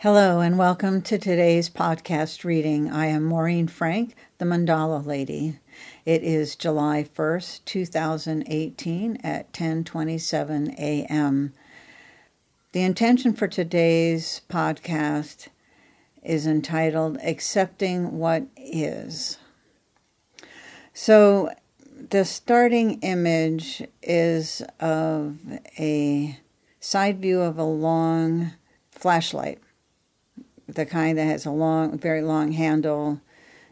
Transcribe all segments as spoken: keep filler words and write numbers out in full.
Hello and welcome to today's podcast reading. I am Maureen Frank, the Mandala Lady. It is July first, two thousand eighteen at ten twenty-seven a.m. The intention for today's podcast is entitled, Accepting What Is. So the starting image is of a side view of a long flashlight. The kind that has a long, very long handle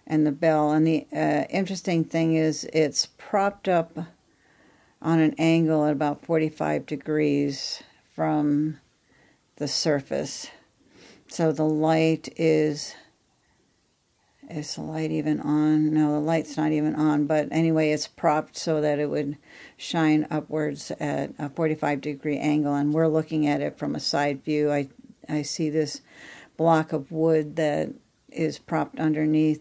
and the bell. And the uh, interesting thing is it's propped up on an angle at about forty-five degrees from the surface. So the light is, is the light even on? No, the light's not even on. But anyway, it's propped so that it would shine upwards at a forty-five degree angle. And we're looking at it from a side view. I, I see this block of wood that is propped underneath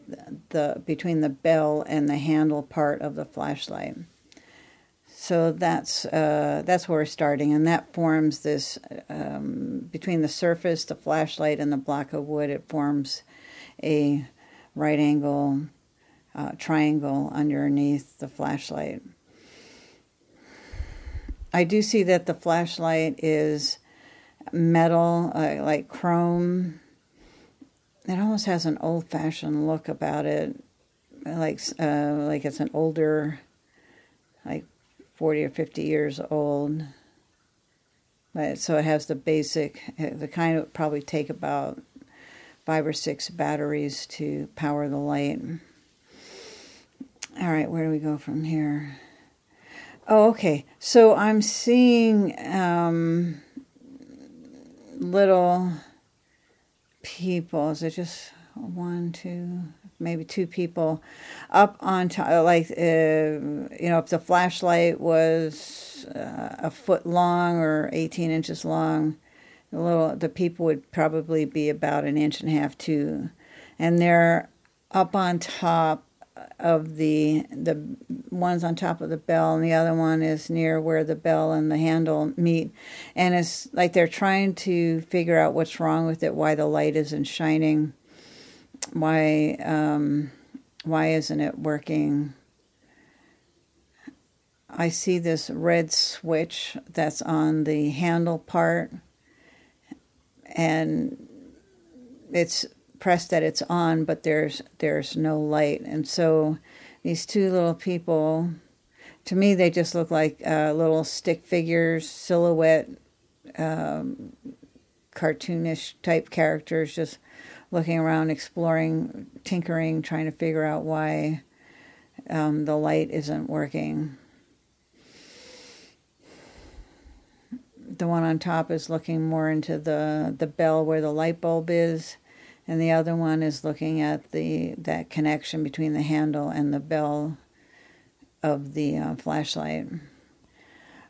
the between the bell and the handle part of the flashlight. So that's uh, that's where we're starting, and that forms this um, between the surface, the flashlight, and the block of wood. It forms a right angle uh, triangle underneath the flashlight. I do see that the flashlight is metal, uh, like chrome. It almost has an old-fashioned look about it, like uh, like it's an older, like forty or fifty years old. But so it has the basic, the kind that would probably take about five or six batteries to power the light. All right, where do we go from here? Oh, okay. So I'm seeing um, little people, is it just one, two, maybe two people up on top, like, uh, you know, if the flashlight was uh, a foot long or eighteen inches long, the, little, the people would probably be about an inch and a half, two, and they're up on top of the, the one's on top of the bell, and the other one is near where the bell and the handle meet. And it's like they're trying to figure out what's wrong with it, why the light isn't shining, why um, why isn't it working. I see this red switch that's on the handle part, and it's pressed that it's on, but there's there's no light. And so these two little people, to me, they just look like uh, little stick figures, silhouette, um, cartoonish type characters, just looking around, exploring, tinkering, trying to figure out why um, the light isn't working. The one on top is looking more into the, the bell where the light bulb is. And the other one is looking at the that connection between the handle and the bell of the uh, flashlight.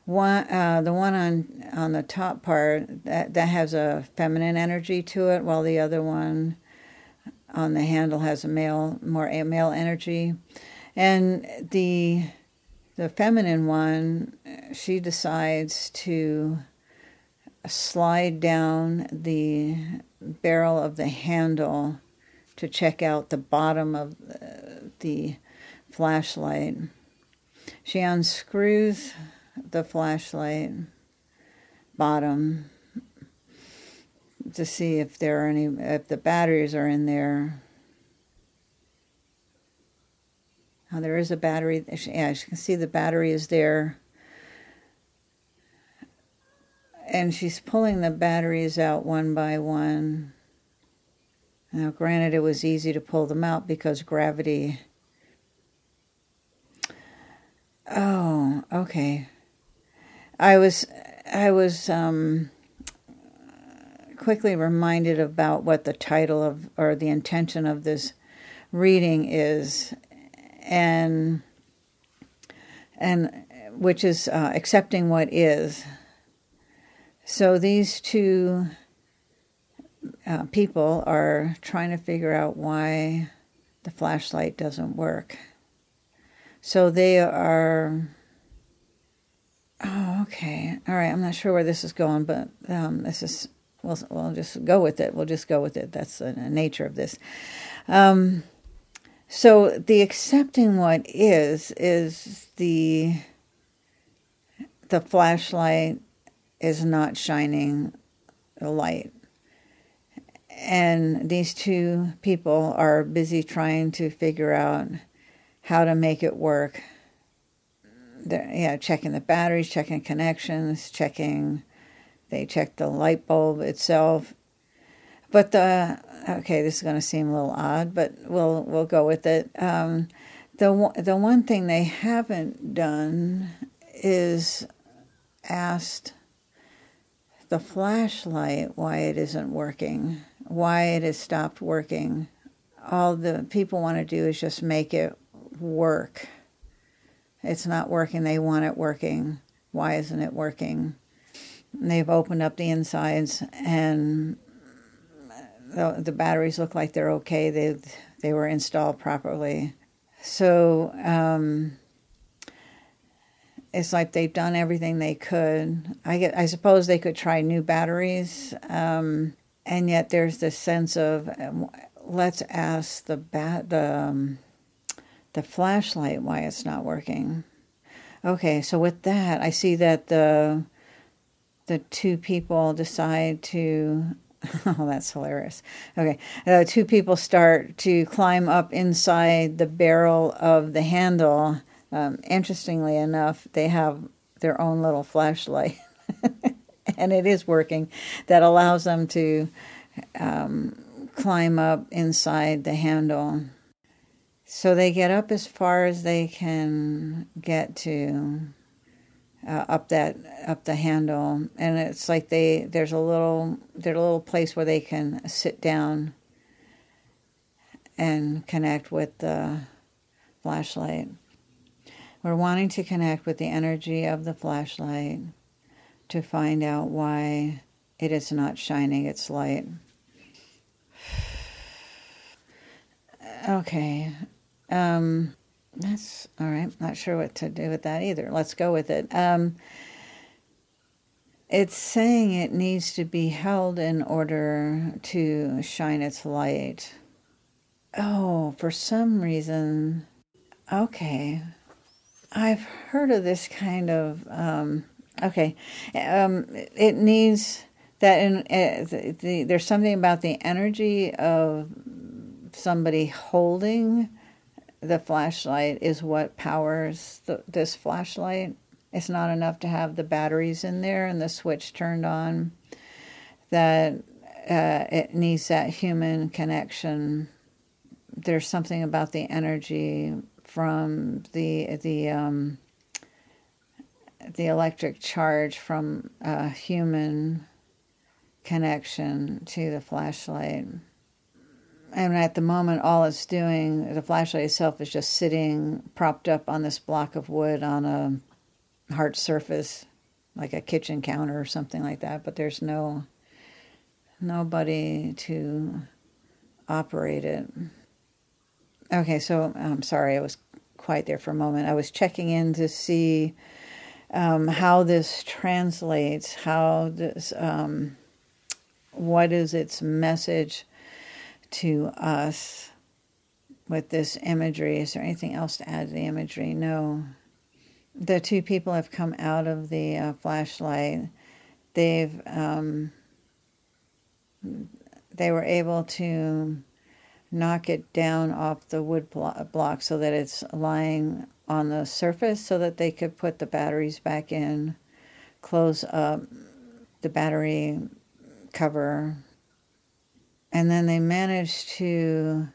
One, uh, the one on on the top part that that has a feminine energy to it, while the other one on the handle has a male, more a male energy. And the the feminine one, she decides to slide down the barrel of the handle to check out the bottom of the flashlight. She unscrews the flashlight bottom to see if there are any, if the batteries are in there. Oh, there is a battery. Yeah, you can see the battery is there. And she's pulling the batteries out one by one. Now, granted, it was easy to pull them out because gravity. Oh, okay. I was, I was um, quickly reminded about what the title of or the intention of this reading is, and and which is uh, accepting what is. So these two uh, people are trying to figure out why the flashlight doesn't work. So they are, oh, okay. All right, I'm not sure where this is going, but um, this is We'll, we'll just go with it. We'll just go with it. That's the nature of this. Um, so the accepting what is, is the the flashlight is not shining a light. And these two people are busy trying to figure out how to make it work. They're, yeah, checking the batteries, checking connections, checking... They checked the light bulb itself. But the... Okay, this is going to seem a little odd, but we'll we'll go with it. Um, the, the one thing they haven't done is asked the flashlight why it isn't working, why it has stopped working. All the people want to do is just make it work. It's not working. They want it working. Why isn't it working? And they've opened up the insides, and the, the batteries look like they're okay. They they were installed properly. So um, it's like they've done everything they could. I get. I suppose they could try new batteries, um, and yet there's this sense of um, let's ask the bat the um, the flashlight why it's not working. Okay, so with that, I see that the the two people decide to... Oh, that's hilarious. Okay, the two people start to climb up inside the barrel of the handle. Um, interestingly enough, they have their own little flashlight. And it is working. That allows them to um, climb up inside the handle. So they get up as far as they can get to... Uh, up that up the handle, and it's like they there's a little there's a little place where they can sit down and connect with the flashlight. We're wanting to connect with the energy of the flashlight to find out why it is not shining its light. Okay. Um That's all right. Not sure what to do with that either. Let's go with it. Um, it's saying it needs to be held in order to shine its light. Oh, for some reason. Okay. I've heard of this kind of... Um, okay. Um, it needs that... in uh, the, the, there's something about the energy of somebody holding... The flashlight is what powers the, this flashlight. It's not enough to have the batteries in there and the switch turned on. That uh, it needs that human connection. There's something about the energy from the the um, the electric charge from a human connection to the flashlight. And at the moment, all it's doing, the flashlight itself is just sitting propped up on this block of wood on a hard surface, like a kitchen counter or something like that. But there's no nobody to operate it. Okay, so I'm sorry, I was quiet there for a moment. I was checking in to see um, how this translates, how this, um, what is its message to us with this imagery. Is there anything else to add to the imagery? No. The two people have come out of the uh, flashlight. They've um, they were able to knock it down off the wood blo- block so that it's lying on the surface so that they could put the batteries back in, close up the battery cover. And then they managed to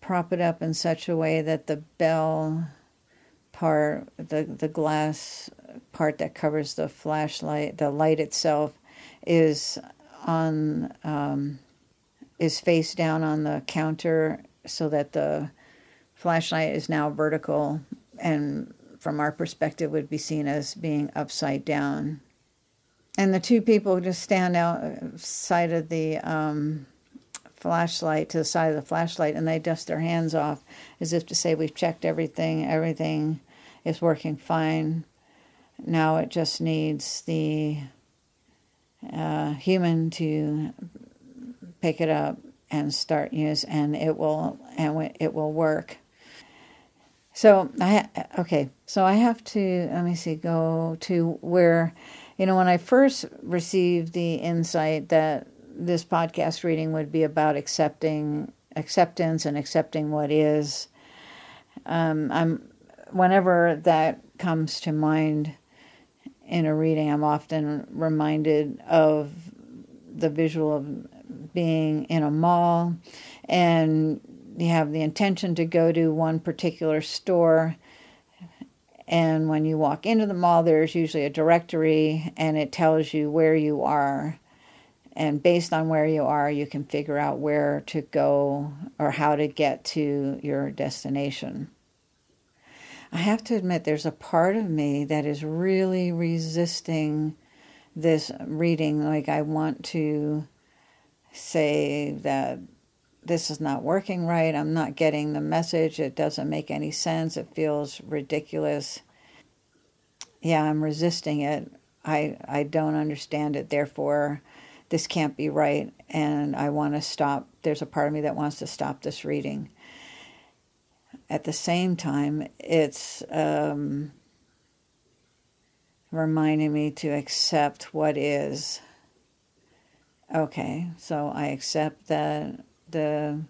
prop it up in such a way that the bell part, the, the glass part that covers the flashlight, the light itself, is on um, is face down on the counter so that the flashlight is now vertical and from our perspective would be seen as being upside down. And the two people just stand outside of the... Um, flashlight to the side of the flashlight, and they dust their hands off as if to say, we've checked everything, everything is working fine. Now it just needs the uh, human to pick it up and start use, and it will and it will work. So I okay. So I have to let me see. Go to where, you know, when I first received the insight that this podcast reading would be about accepting acceptance and accepting what is. Um, I'm whenever that comes to mind in a reading, I'm often reminded of the visual of being in a mall, and you have the intention to go to one particular store, and when you walk into the mall, there's usually a directory, and it tells you where you are, and based on where you are, you can figure out where to go or how to get to your destination. I have to admit, there's a part of me that is really resisting this reading. Like, I want to say that this is not working right. I'm not getting the message. It doesn't make any sense. It feels ridiculous. Yeah, I'm resisting it. I I don't understand it. Therefore, this can't be right. And I want to stop. There's a part of me that wants to stop this reading. At the same time, it's um, reminding me to accept what is. Okay, so I accept that the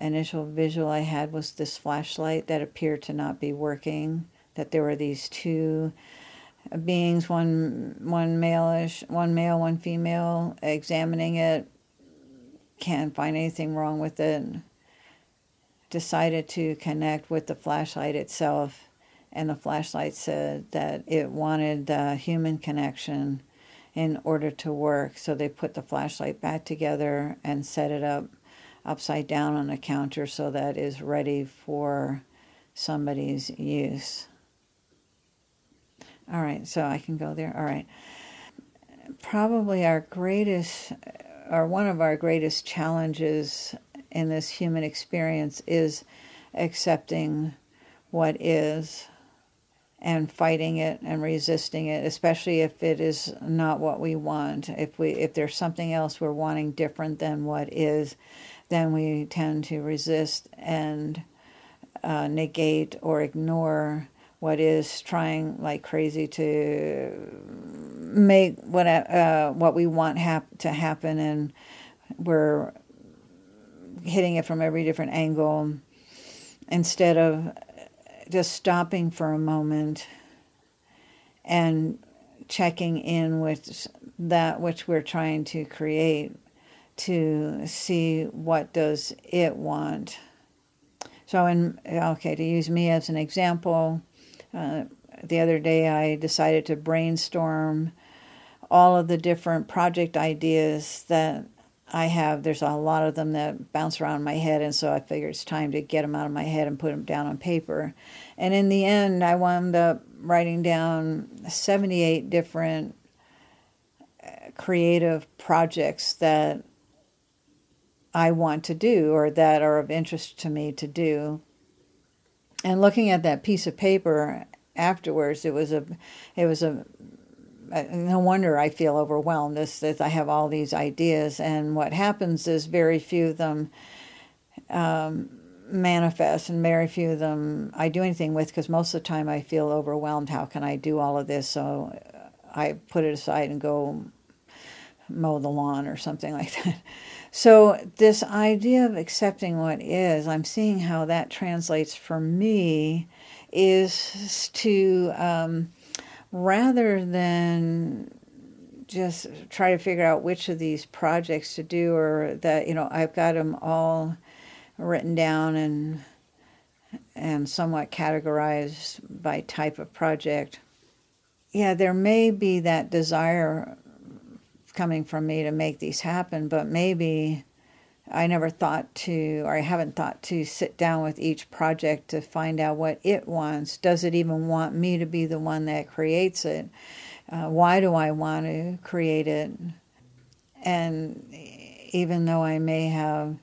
initial visual I had was this flashlight that appeared to not be working, that there were these two beings, one one maleish, one male, one female, examining it, can't find anything wrong with it, decided to connect with the flashlight itself, and the flashlight said that it wanted the human connection in order to work. So they put the flashlight back together and set it up upside down on a counter so that is ready for somebody's use. All right, so I can go there. All right. Probably our greatest, or one of our greatest challenges in this human experience is accepting what is and fighting it and resisting it, especially if it is not what we want. If we if there's something else we're wanting different than what is, then we tend to resist and uh, negate or ignore what is, trying like crazy to make what uh, what we want hap- to happen, and we're hitting it from every different angle instead of just stopping for a moment and checking in with that which we're trying to create to see what does it want. So, in, okay, to use me as an example, uh, the other day I decided to brainstorm all of the different project ideas that I have. There's a lot of them that bounce around my head, and so I figured it's time to get them out of my head and put them down on paper. And in the end, I wound up writing down seventy-eight different creative projects that I want to do or that are of interest to me to do. And looking at that piece of paper afterwards, it was a, it was a, no wonder I feel overwhelmed, is that I have all these ideas, and what happens is very few of them um, manifest, and very few of them I do anything with, because most of the time I feel overwhelmed. How can I do all of this? So I put it aside and go mow the lawn or something like that. So this idea of accepting what is, I'm seeing how that translates for me is to... Um, rather than just try to figure out which of these projects to do, or that, you know, I've got them all written down and and somewhat categorized by type of project. Yeah, there may be that desire coming from me to make these happen, but maybe I never thought to, or I haven't thought to sit down with each project to find out what it wants. Does it even want me to be the one that creates it? Uh, why do I want to create it? And even though I may have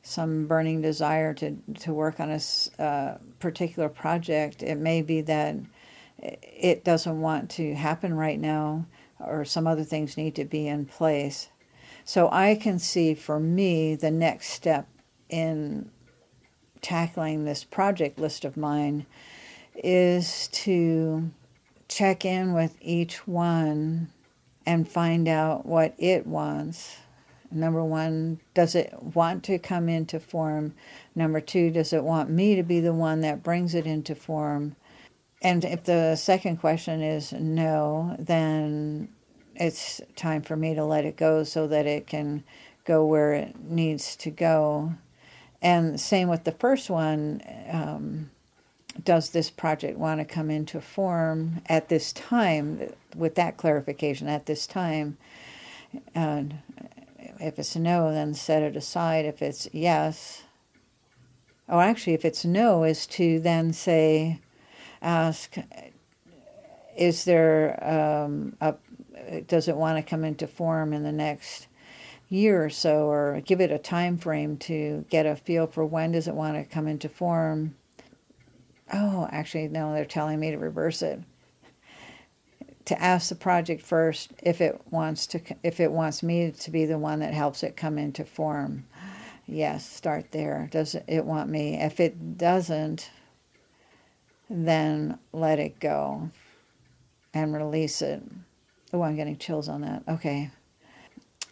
some burning desire to, to work on a uh, particular project, it may be that it doesn't want to happen right now, or some other things need to be in place. So I can see for me the next step in tackling this project list of mine is to check in with each one and find out what it wants. Number one, does it want to come into form? Number two, does it want me to be the one that brings it into form? And if the second question is no, then it's time for me to let it go so that it can go where it needs to go. And same with the first one. Um, does this project want to come into form at this time, with that clarification, at this time? Uh, if it's no, then set it aside. If it's yes, oh, actually, if it's no, is to then say, ask, is there um, a, does it want to come into form in the next year or so, or give it a time frame to get a feel for when does it want to come into form? Oh, actually, no, they're telling me to reverse it. To ask the project first if it wants to, if it wants me to be the one that helps it come into form. Yes, start there. Does it want me? If it doesn't, then let it go and release it. Oh, I'm getting chills on that. Okay.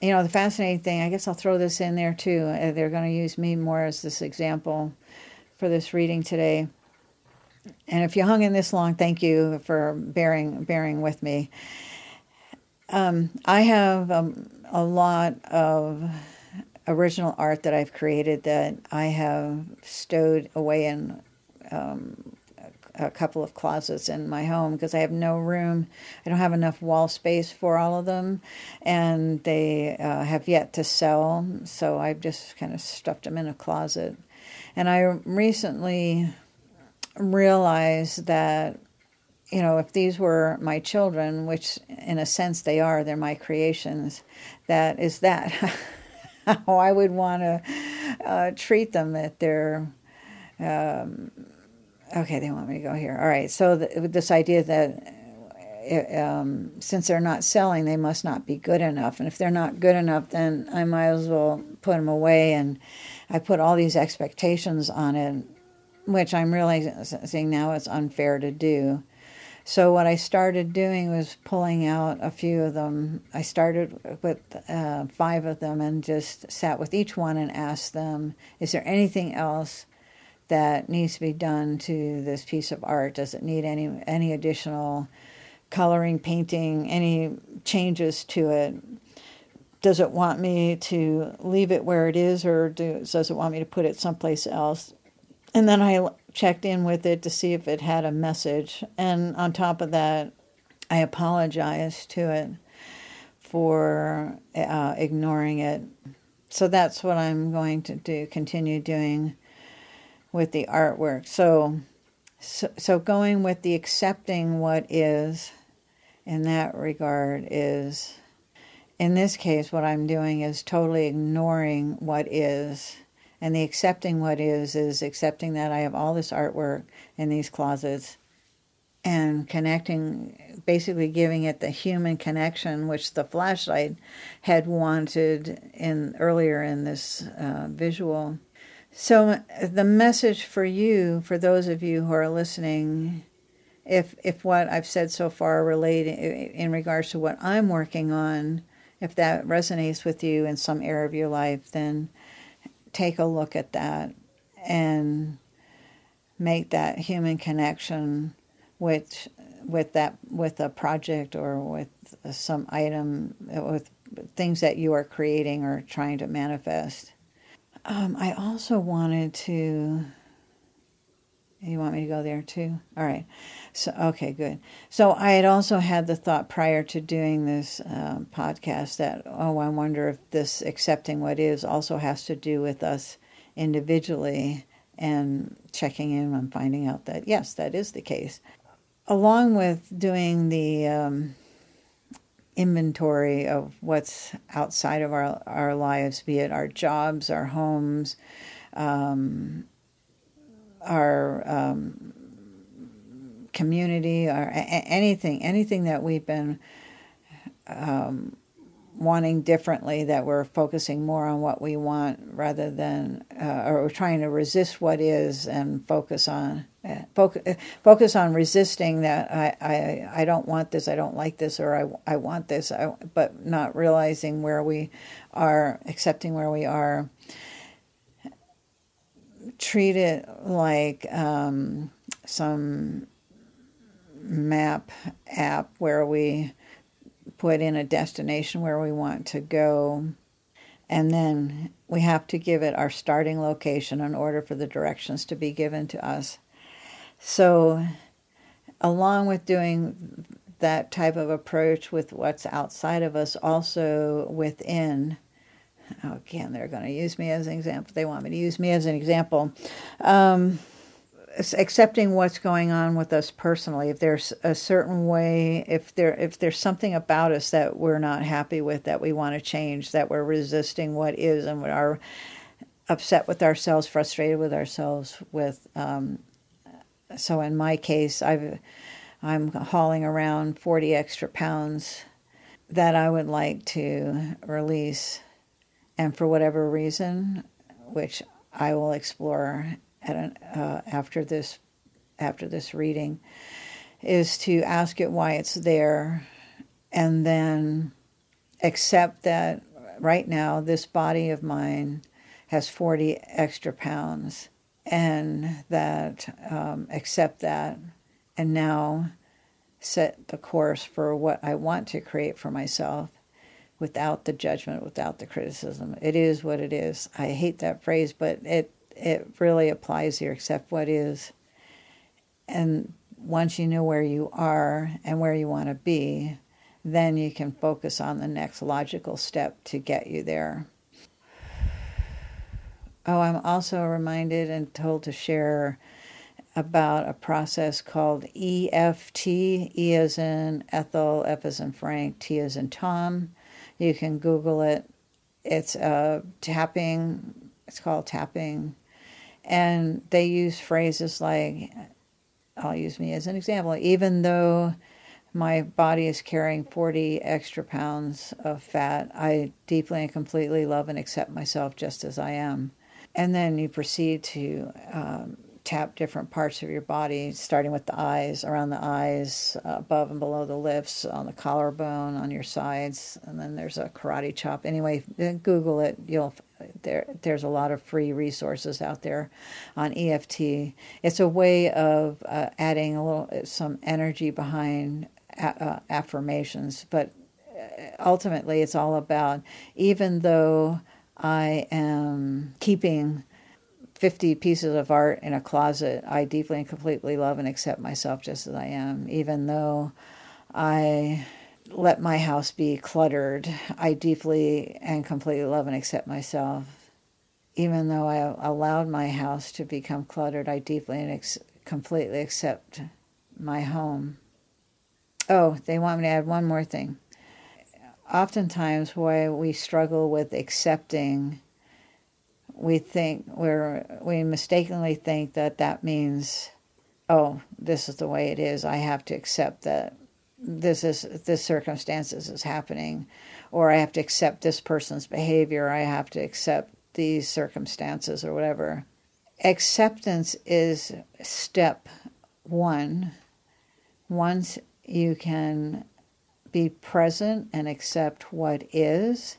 You know, the fascinating thing, I guess I'll throw this in there too. They're going to use me more as this example for this reading today. And if you hung in this long, thank you for bearing bearing with me. Um, I have um, a lot of original art that I've created that I have stowed away in um, a couple of closets in my home because I have no room. I don't have enough wall space for all of them, and they uh, have yet to sell, so I've just kind of stuffed them in a closet. And I recently realize that, you know, if these were my children, which in a sense they are, they're my creations, that is that how I would want to uh, treat them, that they're, um, okay, they want me to go here. All right, so the, this idea that it, um, since they're not selling, they must not be good enough. And if they're not good enough, then I might as well put them away. And I put all these expectations on it, which I'm realizing now it's unfair to do. So what I started doing was pulling out a few of them. I started with uh, five of them and just sat with each one and asked them, is there anything else that needs to be done to this piece of art? Does it need any any additional coloring, painting, any changes to it? Does it want me to leave it where it is, or do, does it want me to put it someplace else? And then I checked in with it to see if it had a message. And on top of that, I apologized to it for uh, ignoring it. So that's what I'm going to do, continue doing with the artwork. So, so, so going with the accepting what is in that regard is, in this case, what I'm doing is totally ignoring what is. And the accepting what is, is accepting that I have all this artwork in these closets and connecting, basically giving it the human connection, which the flashlight had wanted in earlier in this uh, visual. So the message for you, for those of you who are listening, if if what I've said so far relating in regards to what I'm working on, if that resonates with you in some area of your life, then take a look at that and make that human connection with with that with a project or with some item, with things that you are creating or trying to manifest. Um, I also wanted to. You want me to go there too? All right. So okay, good. So I had also had the thought prior to doing this um, podcast that, oh, I wonder if this accepting what is also has to do with us individually, and checking in and finding out that, yes, that is the case. Along with doing the um, inventory of what's outside of our, our lives, be it our jobs, our homes, um our um, community, or a- anything, anything that we've been um, wanting differently, that we're focusing more on what we want rather than, uh, or we're trying to resist what is and focus on uh, focus, focus on resisting that I, I, I don't want this, I don't like this, or I, I want this, I, but not realizing where we are, accepting where we are. Treat it like um, some map app where we put in a destination where we want to go, and then we have to give it our starting location in order for the directions to be given to us. So along with doing that type of approach with what's outside of us, also within, oh, again, they're going to use me as an example. They want me to use me as an example. Um, accepting what's going on with us personally. If there's a certain way, if there if there's something about us that we're not happy with, that we want to change, that we're resisting what is, and we are upset with ourselves, frustrated with ourselves. With um, so in my case, I've I'm hauling around forty extra pounds that I would like to release. And for whatever reason, which I will explore at an, uh, after this, after this reading, is to ask it why it's there, and then accept that right now this body of mine has forty extra pounds, and that um, accept that, and now set the course for what I want to create for myself. Without the judgment, without the criticism. It is what it is. I hate that phrase, but it, it really applies here, accept what is. And once you know where you are and where you want to be, then you can focus on the next logical step to get you there. Oh, I'm also reminded and told to share about a process called E F T, E as in Ethel, F as in Frank, T as in Tom. You can Google it. It's uh, tapping. It's called tapping. And they use phrases like, I'll use me as an example, even though my body is carrying forty extra pounds of fat, I deeply and completely love and accept myself just as I am. And then you proceed to um, tap different parts of your body, starting with the eyes, around the eyes, uh, above and below the lips, on the collarbone, on your sides, and then there's a karate chop. Anyway, Google it. You'll there. There's a lot of free resources out there on E F T. It's a way of uh, adding a little some energy behind a- uh, affirmations, but ultimately it's all about, even though I am keeping fifty pieces of art in a closet, I deeply and completely love and accept myself just as I am. Even though I let my house be cluttered, I deeply and completely love and accept myself. Even though I allowed my house to become cluttered, I deeply and ex- completely accept my home. Oh, they want me to add one more thing. Oftentimes, why we struggle with accepting, we think we're, we mistakenly think that that means, oh, this is the way it is. I have to accept that this is, this circumstances is happening, or I have to accept this person's behavior. I have to accept these circumstances or whatever. Acceptance is step one. Once you can be present and accept what is,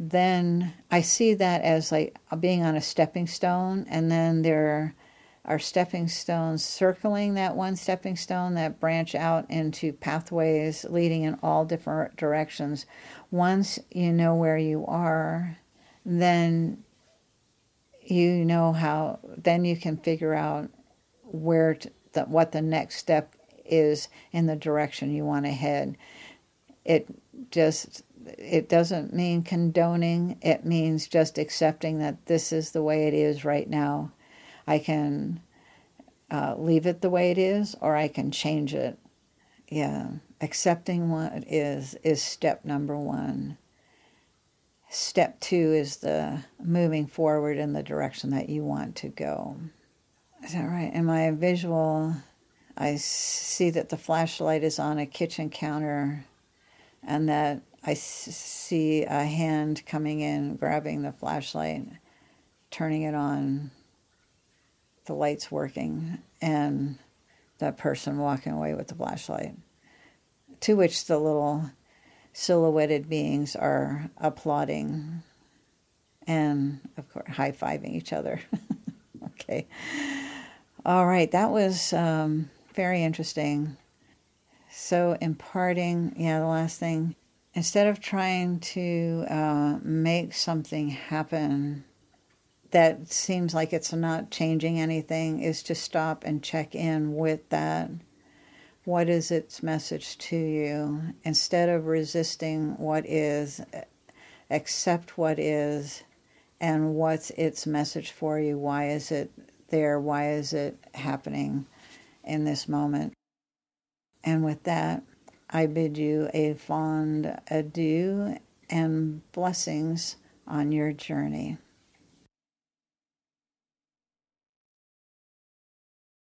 then I see that as like being on a stepping stone, and then there are stepping stones circling that one stepping stone that branch out into pathways leading in all different directions. Once you know where you are, then you know how, then you can figure out where to, the, what the next step is in the direction you want to head. It just... It doesn't mean condoning. It means just accepting that this is the way it is right now. I can uh, leave it the way it is, or I can change it. Yeah, accepting what is is step number one. Step two is the moving forward in the direction that you want to go. Is that right? Am I visual? I see that the flashlight is on a kitchen counter. and that I see a hand coming in, grabbing the flashlight, turning it on, the light's working, and that person walking away with the flashlight, to which the little silhouetted beings are applauding and, of course, high-fiving each other. Okay. All right. That was um, very interesting. So imparting, yeah, the last thing, instead of trying to uh, make something happen that seems like it's not changing anything, is to stop and check in with that. What is its message to you? Instead of resisting what is, accept what is, and what's its message for you? Why is it there? Why is it happening in this moment? And with that, I bid you a fond adieu and blessings on your journey.